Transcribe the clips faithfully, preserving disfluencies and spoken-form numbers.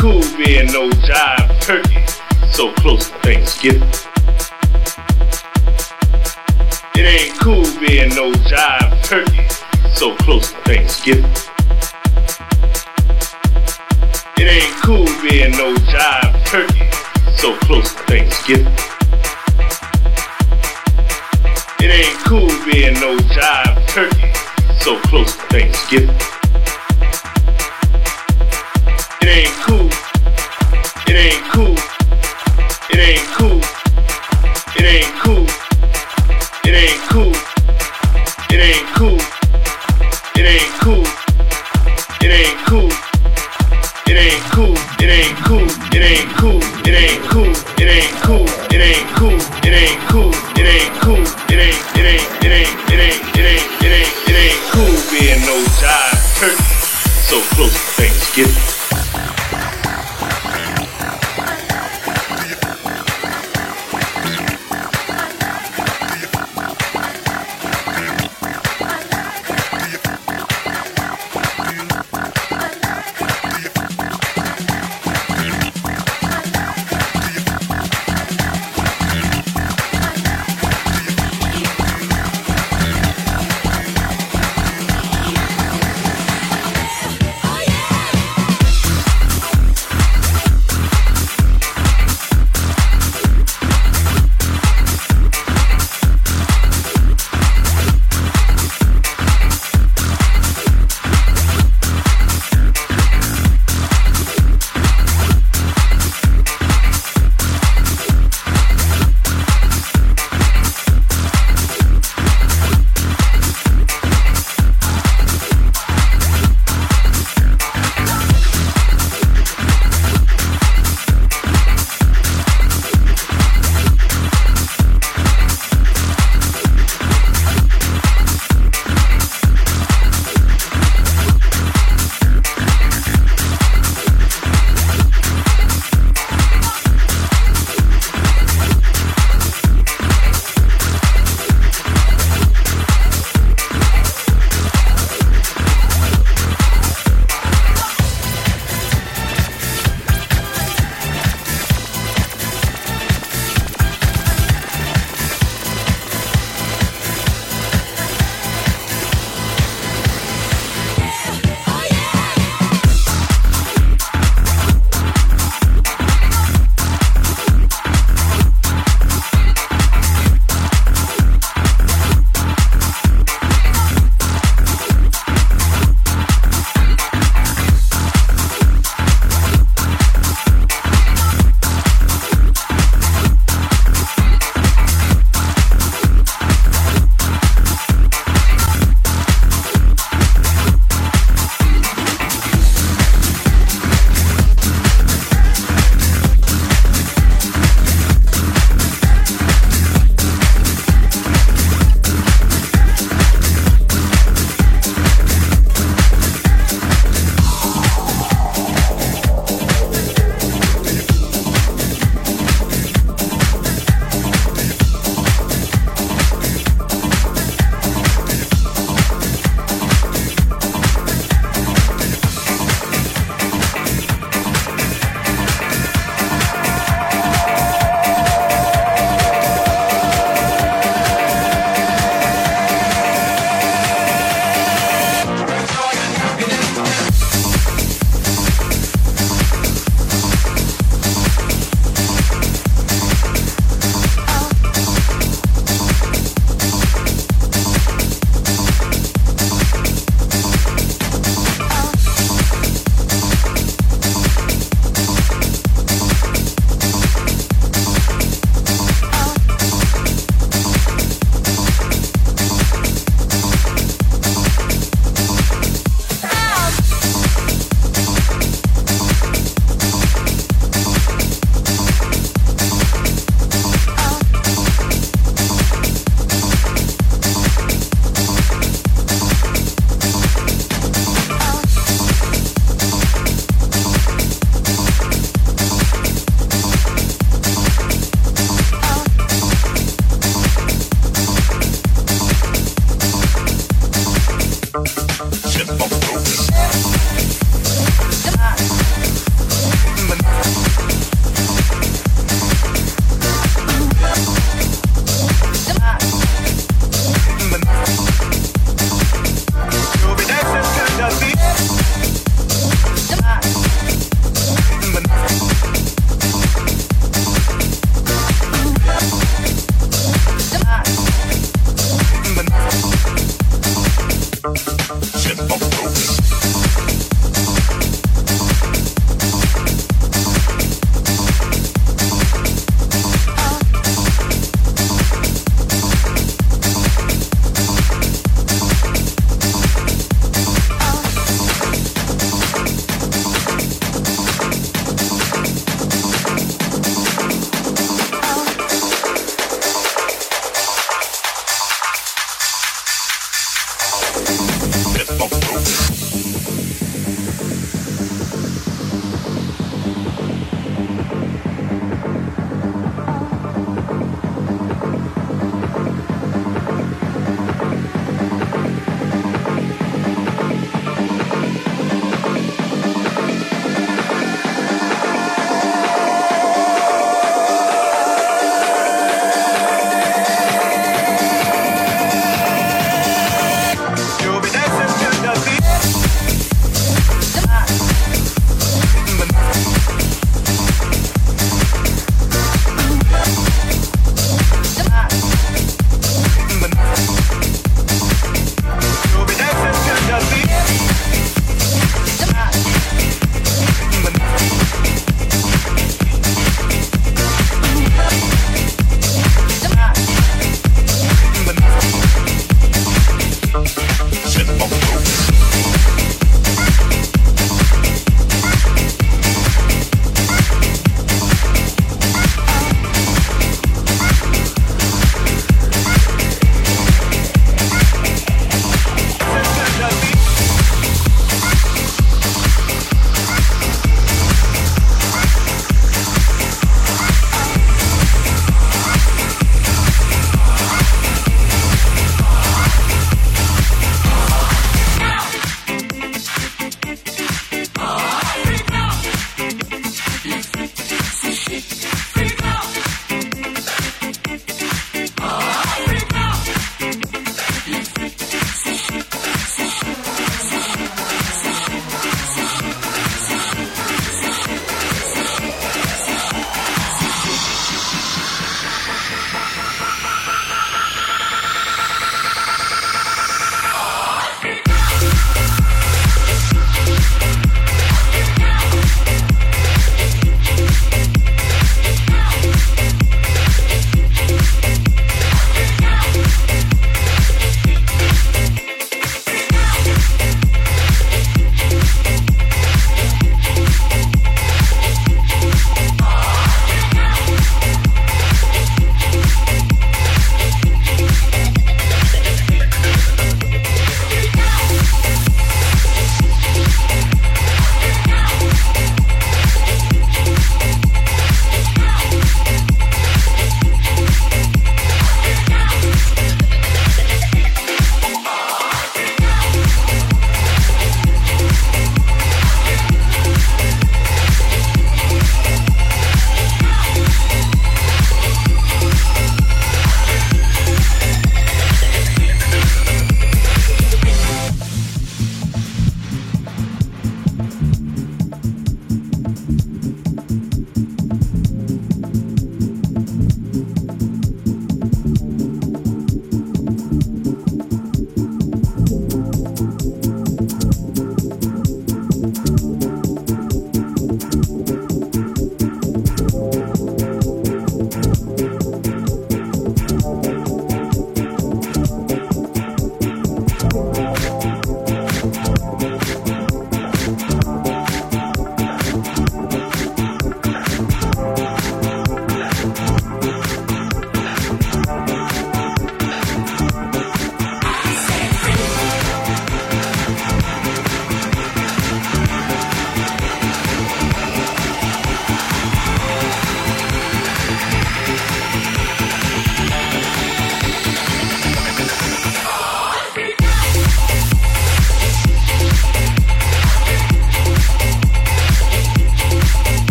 cool being no jive turkey so close to Thanksgiving. It ain't cool being no jive turkey so close to Thanksgiving. It ain't cool being no jive turkey so close to Thanksgiving. It ain't cool being no jive turkey so close to Thanksgiving. It ain't cool. It ain't cool. It ain't cool. It ain't cool. It ain't cool. It ain't cool. It ain't cool. It ain't cool. It ain't cool. It ain't cool. It ain't cool. It ain't cool. It ain't cool. It ain't cool. It ain't cool. It ain't cool. It ain't. It ain't. It ain't. It ain't. It ain't. It ain't. It ain't cool being no jive turkey so close to Thanksgiving.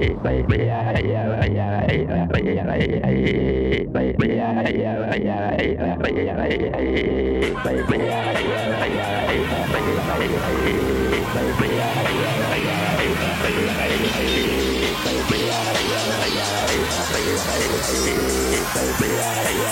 I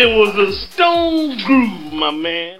It was a stone groove, my man.